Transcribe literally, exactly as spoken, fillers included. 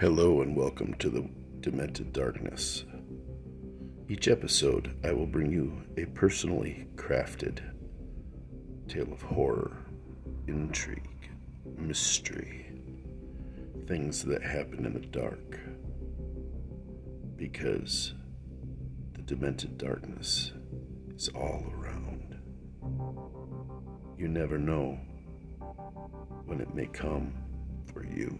Hello and welcome to the Demented Darkness. Each episode, I will bring you a personally crafted tale of horror, intrigue, mystery, things that happen in the dark, because the Demented Darkness is all around. You never know when it may come for you.